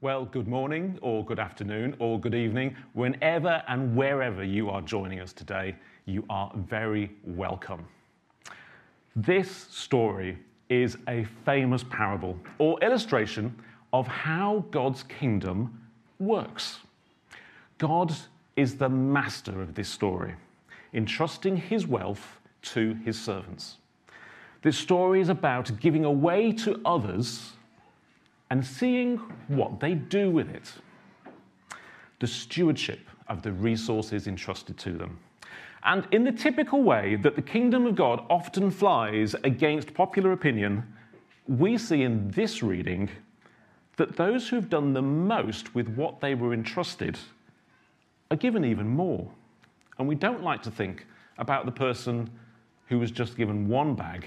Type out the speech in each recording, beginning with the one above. Well, good morning, or good afternoon, or good evening. Whenever and wherever you are joining us today, you are very welcome. This story is a famous parable or illustration of how God's kingdom works. God is the master of this story, entrusting his wealth to his servants. This story is about giving away to others and seeing what they do with it. The stewardship of the resources entrusted to them. And in the typical way that the kingdom of God often flies against popular opinion, we see in this reading that those who've done the most with what they were entrusted are given even more. And we don't like to think about the person who was just given one bag,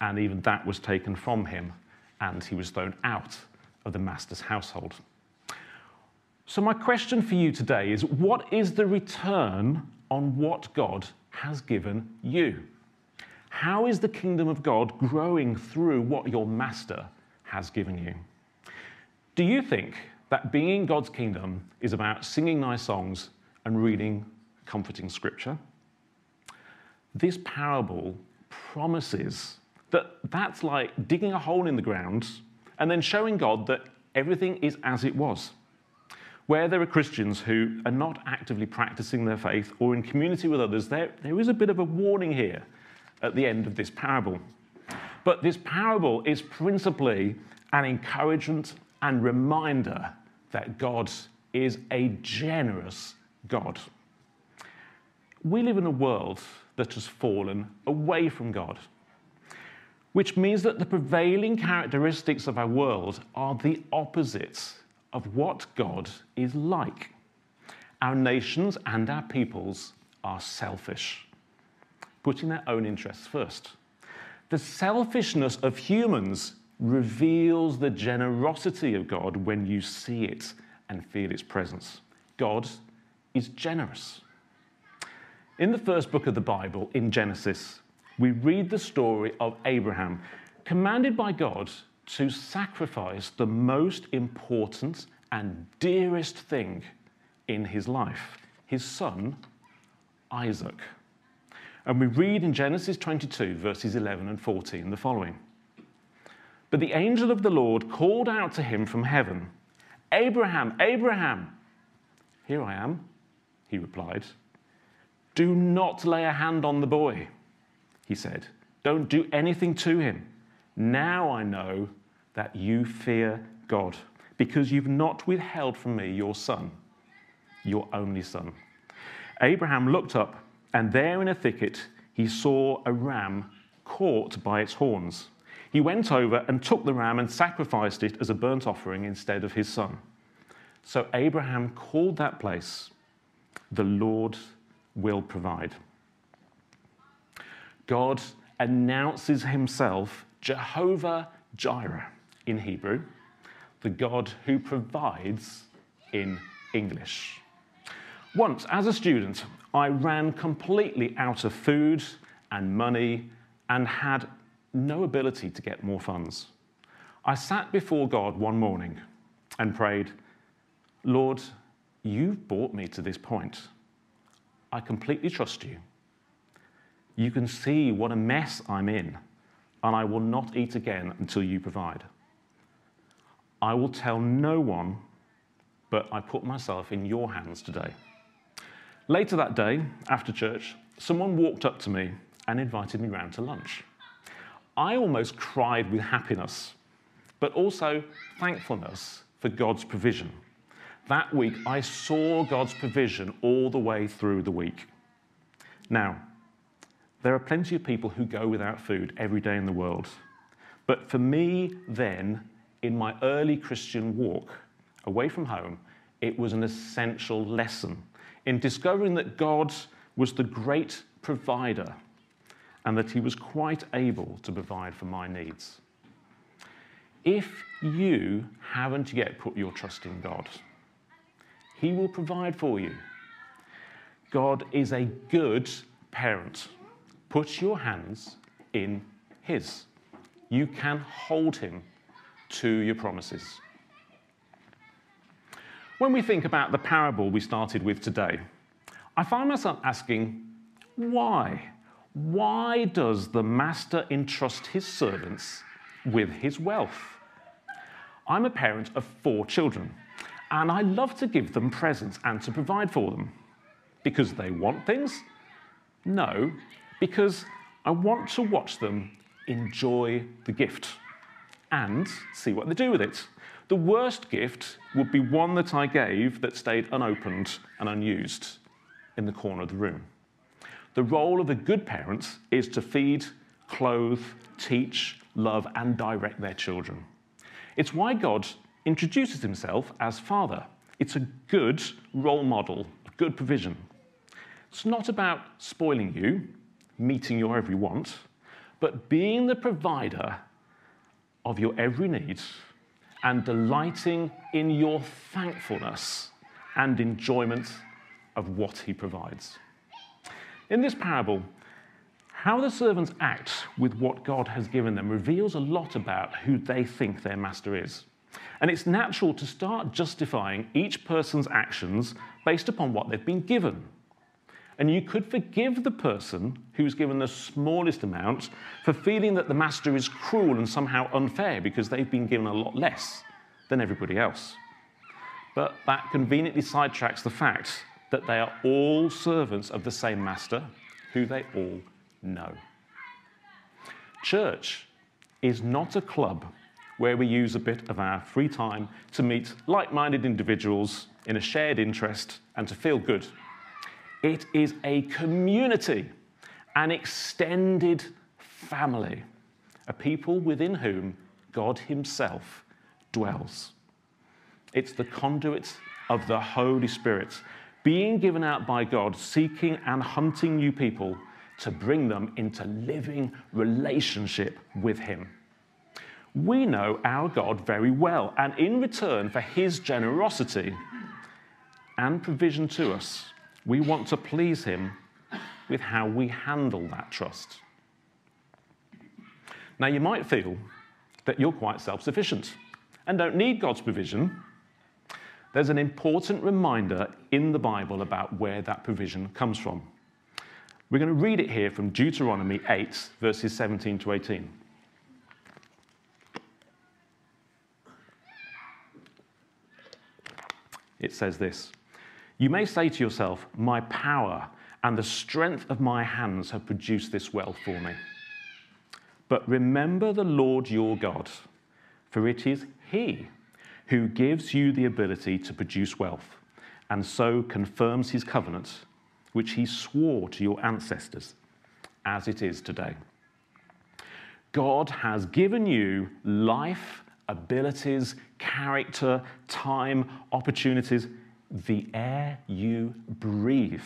and even that was taken from him, and he was thrown out of the master's household. So my question for you today is, what is the return on what God has given you? How is the kingdom of God growing through what your master has given you? Do you think that being in God's kingdom is about singing nice songs and reading comforting scripture? This parable promises that's like digging a hole in the ground and then showing God that everything is as it was. Where there are Christians who are not actively practicing their faith or in community with others, there is a bit of a warning here at the end of this parable. But this parable is principally an encouragement and reminder that God is a generous God. We live in a world that has fallen away from God, which means that the prevailing characteristics of our world are the opposites of what God is like. Our nations and our peoples are selfish, putting their own interests first. The selfishness of humans reveals the generosity of God when you see it and feel its presence. God is generous. In the first book of the Bible, in Genesis, we read the story of Abraham, commanded by God to sacrifice the most important and dearest thing in his life, his son, Isaac. And we read in Genesis 22, verses 11 and 14, the following. But the angel of the Lord called out to him from heaven, "Abraham, Abraham!" "Here I am," he replied. "Do not lay a hand on the boy," he said. "Don't do anything to him. Now I know that you fear God, because you've not withheld from me your son, your only son." Abraham looked up, and there in a thicket he saw a ram caught by its horns. He went over and took the ram and sacrificed it as a burnt offering instead of his son. So Abraham called that place, "The Lord Will Provide." God announces himself Jehovah Jireh in Hebrew, the God who provides in English. Once, as a student, I ran completely out of food and money and had no ability to get more funds. I sat before God one morning and prayed, "Lord, you've brought me to this point. I completely trust you. You can see what a mess I'm in, and I will not eat again until you provide. I will tell no one, but I put myself in your hands today." Later that day, after church, someone walked up to me and invited me round to lunch. I almost cried with happiness, but also thankfulness for God's provision. That week, I saw God's provision all the way through the week. Now, there are plenty of people who go without food every day in the world. But for me then, in my early Christian walk away from home, it was an essential lesson in discovering that God was the great provider and that he was quite able to provide for my needs. If you haven't yet put your trust in God, he will provide for you. God is a good parent. Put your hands in his. You can hold him to your promises. When we think about the parable we started with today, I find myself asking, why? Why does the master entrust his servants with his wealth? I'm a parent of 4 children, and I love to give them presents and to provide for them. Because they want things? No, because I want to watch them enjoy the gift and see what they do with it. The worst gift would be one that I gave that stayed unopened and unused in the corner of the room. The role of a good parent is to feed, clothe, teach, love, and direct their children. It's why God introduces himself as Father. It's a good role model, a good provision. It's not about spoiling you, meeting your every want, but being the provider of your every need and delighting in your thankfulness and enjoyment of what he provides. In this parable, how the servants act with what God has given them reveals a lot about who they think their master is. And it's natural to start justifying each person's actions based upon what they've been given. And you could forgive the person who's given the smallest amount for feeling that the master is cruel and somehow unfair because they've been given a lot less than everybody else. But that conveniently sidetracks the fact that they are all servants of the same master, who they all know. Church is not a club where we use a bit of our free time to meet like-minded individuals in a shared interest and to feel good. It is a community, an extended family, a people within whom God himself dwells. It's the conduit of the Holy Spirit being given out by God, seeking and hunting new people to bring them into living relationship with him. We know our God very well, and in return for his generosity and provision to us, we want to please him with how we handle that trust. Now, you might feel that you're quite self-sufficient and don't need God's provision. There's an important reminder in the Bible about where that provision comes from. We're going to read it here from Deuteronomy 8, verses 17 to 18. It says this, "You may say to yourself, my power and the strength of my hands have produced this wealth for me. But remember the Lord your God, for it is he who gives you the ability to produce wealth, and so confirms his covenant, which he swore to your ancestors, as it is today." God has given you life, abilities, character, time, opportunities, the air you breathe,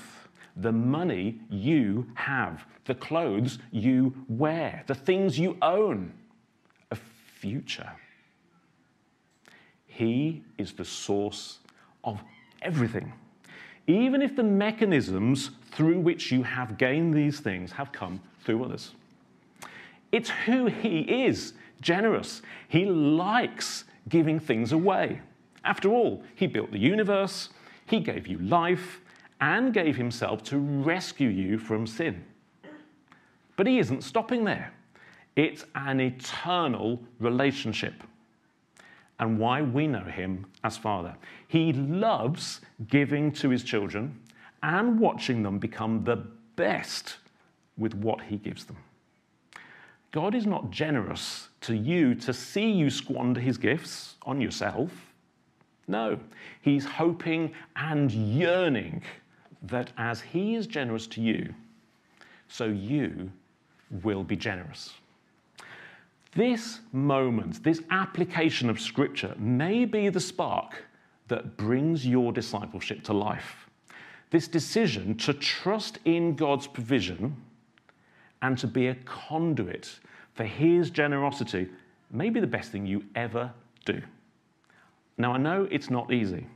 the money you have, the clothes you wear, the things you own, a future. He is the source of everything, even if the mechanisms through which you have gained these things have come through others. It's who he is, generous. He likes giving things away. After all, he built the universe, he gave you life, and gave himself to rescue you from sin. But he isn't stopping there. It's an eternal relationship, and why we know him as Father. He loves giving to his children and watching them become the best with what he gives them. God is not generous to you to see you squander his gifts on yourself. No, he's hoping and yearning that as he is generous to you, so you will be generous. This moment, this application of Scripture, may be the spark that brings your discipleship to life. This decision to trust in God's provision and to be a conduit for his generosity may be the best thing you ever do. Now, I know it's not easy.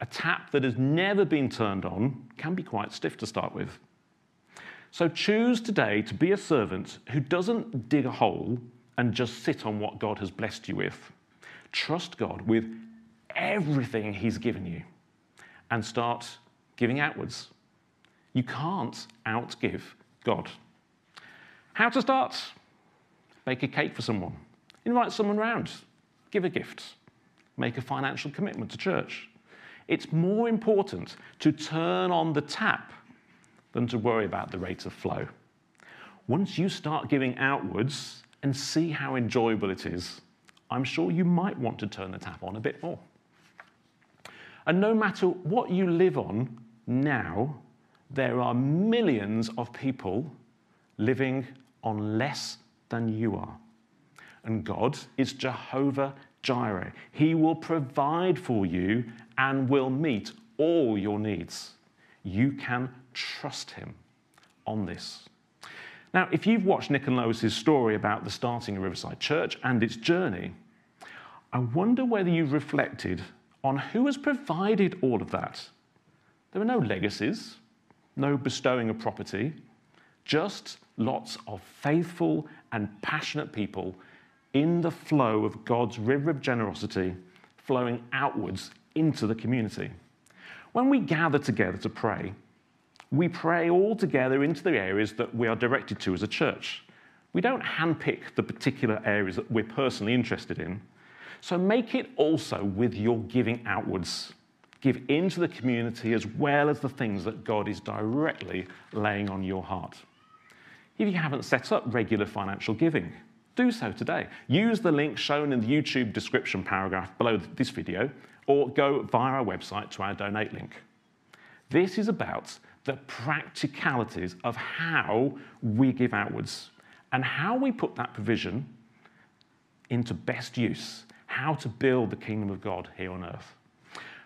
A tap that has never been turned on can be quite stiff to start with. So choose today to be a servant who doesn't dig a hole and just sit on what God has blessed you with. Trust God with everything he's given you and start giving outwards. You can't outgive God. How to start? Bake a cake for someone. Invite someone round. Give a gift. Make a financial commitment to church. It's more important to turn on the tap than to worry about the rate of flow. Once you start giving outwards and see how enjoyable it is, I'm sure you might want to turn the tap on a bit more. And no matter what you live on now, there are millions of people living on less than you are. And God is Jehovah Jireh. He will provide for you and will meet all your needs. You can trust him on this. Now, if you've watched Nick and Lois's story about the starting of Riverside Church and its journey, I wonder whether you've reflected on who has provided all of that. There are no legacies, no bestowing of property, just lots of faithful and passionate people in the flow of God's river of generosity flowing outwards into the community. When we gather together to pray, we pray all together into the areas that we are directed to as a church. We don't handpick the particular areas that we're personally interested in. So make it also with your giving outwards. Give into the community as well as the things that God is directly laying on your heart. If you haven't set up regular financial giving, do so today. Use the link shown in the YouTube description paragraph below this video, or go via our website to our donate link. This is about the practicalities of how we give outwards and how we put that provision into best use, how to build the kingdom of God here on earth.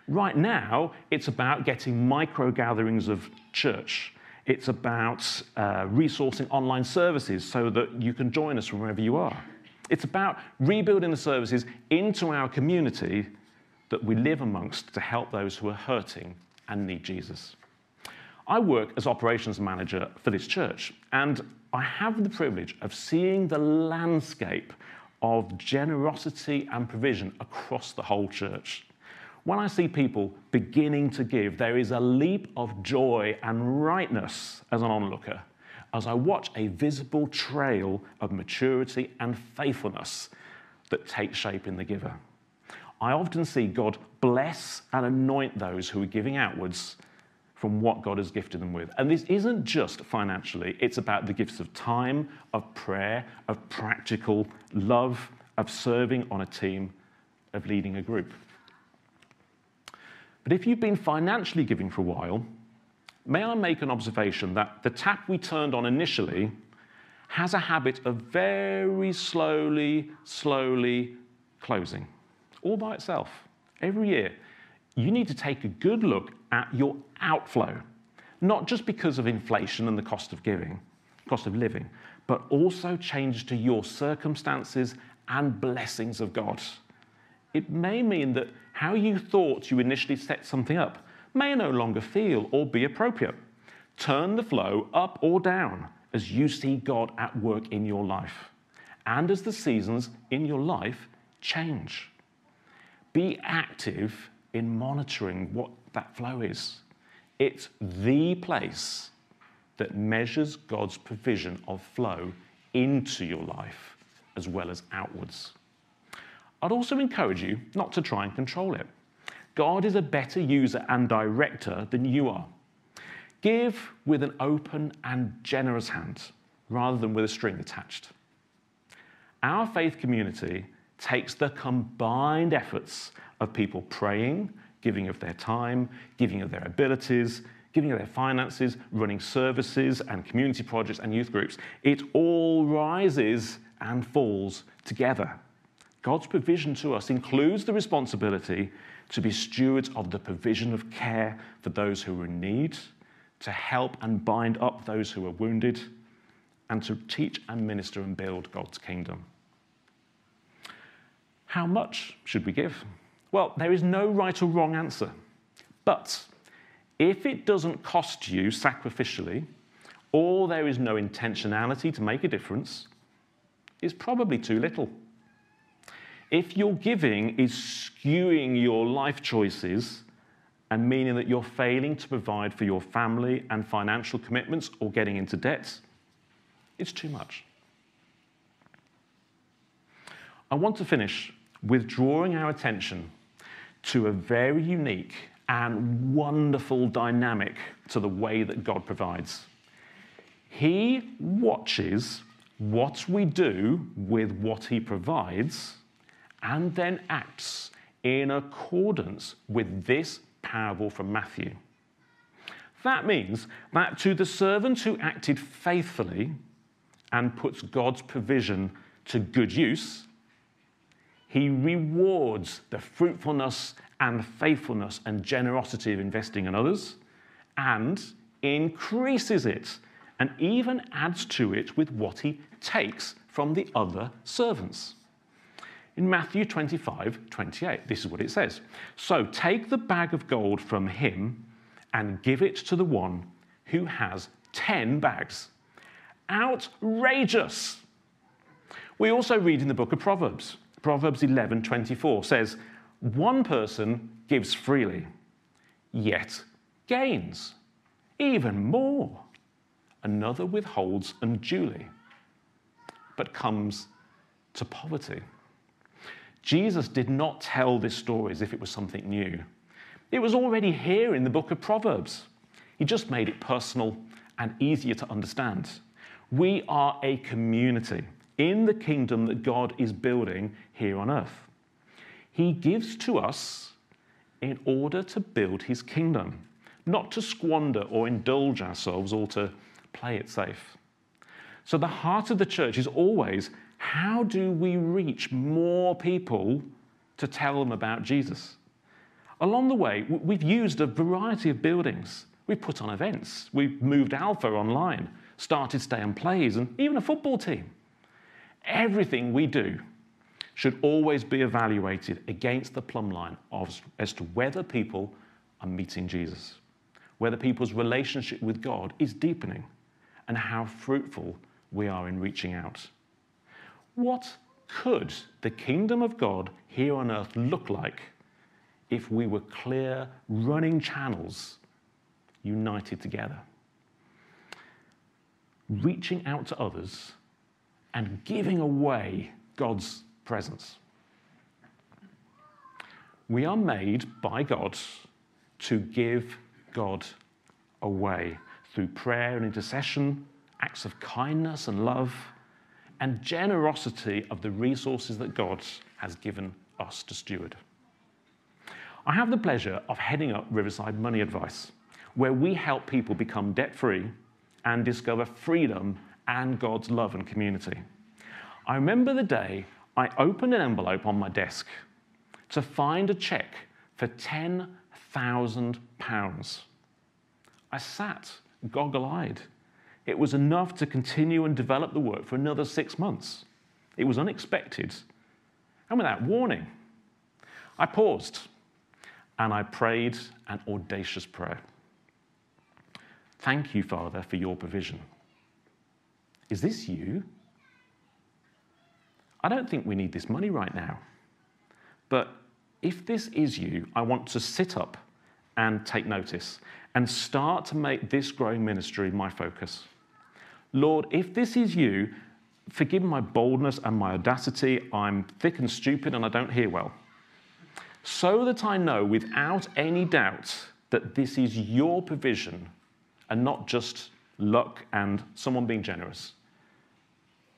Right now, it's about getting micro-gatherings of church. It's about resourcing online services so that you can join us from wherever you are. It's about rebuilding the services into our community that we live amongst to help those who are hurting and need Jesus. I work as operations manager for this church, and I have the privilege of seeing the landscape of generosity and provision across the whole church. When I see people beginning to give, there is a leap of joy and rightness as an onlooker, as I watch a visible trail of maturity and faithfulness that takes shape in the giver. I often see God bless and anoint those who are giving outwards from what God has gifted them with. And this isn't just financially, it's about the gifts of time, of prayer, of practical love, of serving on a team, of leading a group. But if you've been financially giving for a while, may I make an observation that the tap we turned on initially has a habit of very slowly closing, all by itself. Every year, you need to take a good look at your outflow, not just because of inflation and the cost of living, but also changes to your circumstances and blessings of God. It may mean that how you thought you initially set something up may no longer feel or be appropriate. Turn the flow up or down as you see God at work in your life and as the seasons in your life change. Be active in monitoring what that flow is. It's the place that measures God's provision of flow into your life as well as outwards. I'd also encourage you not to try and control it. God is a better user and director than you are. Give with an open and generous hand rather than with a string attached. Our faith community takes the combined efforts of people praying, giving of their time, giving of their abilities, giving of their finances, running services and community projects and youth groups. It all rises and falls together. God's provision to us includes the responsibility to be stewards of the provision of care for those who are in need, to help and bind up those who are wounded, and to teach and minister and build God's kingdom. How much should we give? Well, there is no right or wrong answer. But if it doesn't cost you sacrificially, or there is no intentionality to make a difference, it's probably too little. If your giving is skewing your life choices and meaning that you're failing to provide for your family and financial commitments or getting into debts, it's too much. I want to finish with drawing our attention to a very unique and wonderful dynamic to the way that God provides. He watches what we do with what he provides and then acts in accordance with this parable from Matthew. That means that to the servant who acted faithfully and puts God's provision to good use, he rewards the fruitfulness and faithfulness and generosity of investing in others and increases it and even adds to it with what he takes from the other servants. In Matthew 25:28, this is what it says. So take the bag of gold from him and give it to the one who has 10 bags. Outrageous! We also read in the book of Proverbs. Proverbs 11:24 says, one person gives freely, yet gains even more. Another withholds unduly, but comes to poverty. Jesus did not tell this story as if it was something new. It was already here in the book of Proverbs. He just made it personal and easier to understand. We are a community in the kingdom that God is building here on earth. He gives to us in order to build his kingdom, not to squander or indulge ourselves or to play it safe. So the heart of the church is always, how do we reach more people to tell them about Jesus? Along the way, we've used a variety of buildings. We've put on events. We've moved Alpha online, started Stay and Plays, and even a football team. Everything we do should always be evaluated against the plumb line as to whether people are meeting Jesus, whether people's relationship with God is deepening, and how fruitful we are in reaching out. What could the kingdom of God here on earth look like if we were clear, running channels united together? Reaching out to others and giving away God's presence. We are made by God to give God away through prayer and intercession, acts of kindness and love, and generosity of the resources that God has given us to steward. I have the pleasure of heading up Riverside Money Advice, where we help people become debt-free and discover freedom and God's love and community. I remember the day I opened an envelope on my desk to find a cheque for £10,000. I sat goggle-eyed. It was enough to continue and develop the work for another 6 months. It was unexpected and without warning. I paused and I prayed an audacious prayer. Thank you, Father, for your provision. Is this you? I don't think we need this money right now. But if this is you, I want to sit up and take notice and start to make this growing ministry my focus. Lord, if this is you, forgive my boldness and my audacity. I'm thick and stupid and I don't hear well. So that I know without any doubt that this is your provision and not just luck and someone being generous.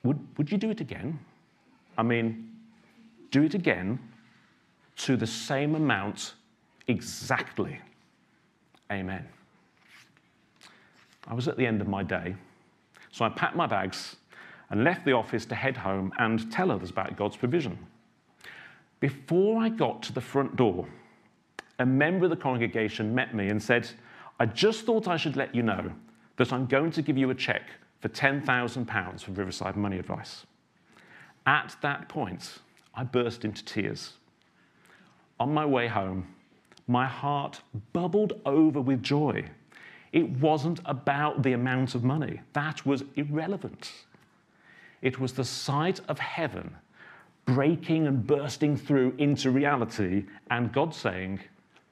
Would you do it again? I mean, do it again to the same amount exactly. Amen. I was at the end of my day, so I packed my bags and left the office to head home and tell others about God's provision. Before I got to the front door, a member of the congregation met me and said, I just thought I should let you know that I'm going to give you a cheque for £10,000 for Riverside Money Advice. At that point, I burst into tears. On my way home, my heart bubbled over with joy. It wasn't about the amount of money. That was irrelevant. It was the sight of heaven breaking and bursting through into reality, and God saying,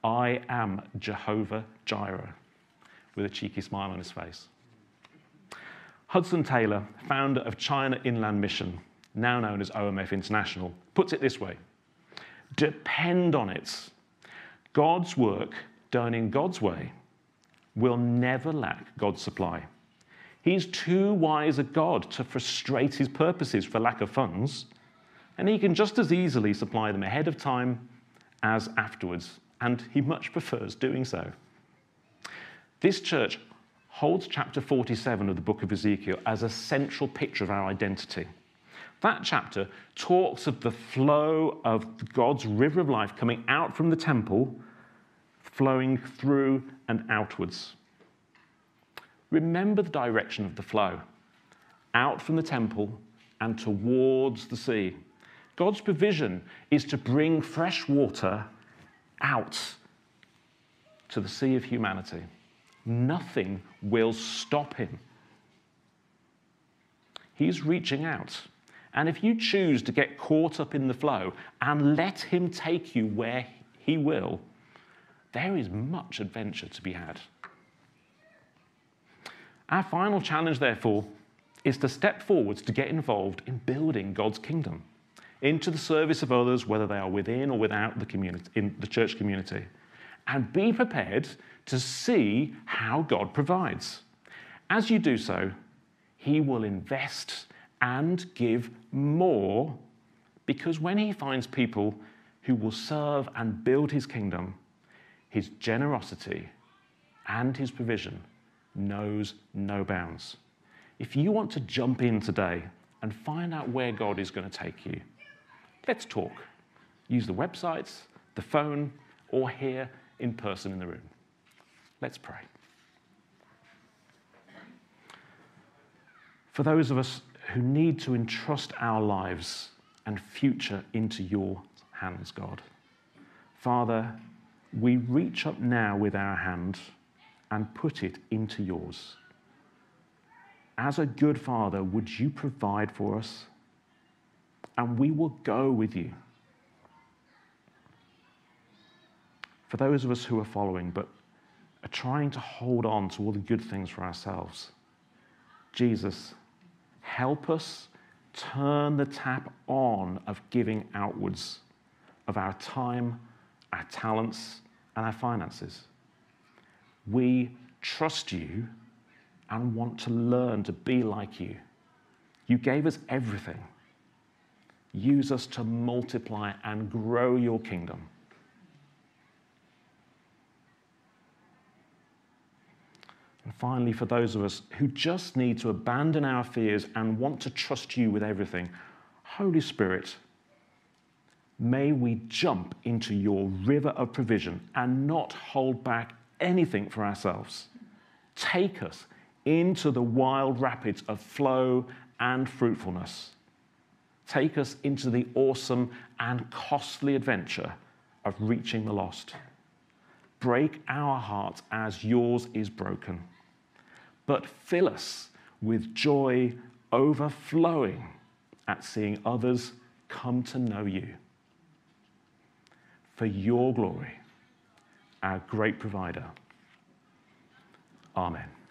I am Jehovah Jireh, with a cheeky smile on his face. Hudson Taylor, founder of China Inland Mission, now known as OMF International, puts it this way: depend on it. God's work done in God's way will never lack God's supply. He's too wise a God to frustrate his purposes for lack of funds, and he can just as easily supply them ahead of time as afterwards, and he much prefers doing so. This church holds chapter 47 of the book of Ezekiel as a central picture of our identity. That chapter talks of the flow of God's river of life coming out from the temple, flowing through and outwards. Remember the direction of the flow, out from the temple and towards the sea. God's provision is to bring fresh water out to the sea of humanity. Nothing will stop him. He's reaching out. And if you choose to get caught up in the flow and let him take you where he will, there is much adventure to be had. Our final challenge, therefore, is to step forwards to get involved in building God's kingdom into the service of others, whether they are within or without the community, in the church community, and be prepared to see how God provides. As you do so, he will invest and give more, because when he finds people who will serve and build his kingdom, his generosity and his provision knows no bounds. If you want to jump in today and find out where God is going to take you, let's talk. Use the websites, the phone, or here in person in the room. Let's pray. For those of us who need to entrust our lives and future into your hands, God. Father, we reach up now with our hand and put it into yours. As a good father, would you provide for us? And we will go with you. For those of us who are following but are trying to hold on to all the good things for ourselves, Jesus, help us turn the tap on of giving outwards, of our time, our talents, and our finances. We trust you and want to learn to be like you. You gave us everything. Use us to multiply and grow your kingdom. And finally, for those of us who just need to abandon our fears and want to trust you with everything, Holy Spirit, may we jump into your river of provision and not hold back anything for ourselves. Take us into the wild rapids of flow and fruitfulness. Take us into the awesome and costly adventure of reaching the lost. Break our hearts as yours is broken, but fill us with joy overflowing at seeing others come to know you. For your glory, our great provider. Amen.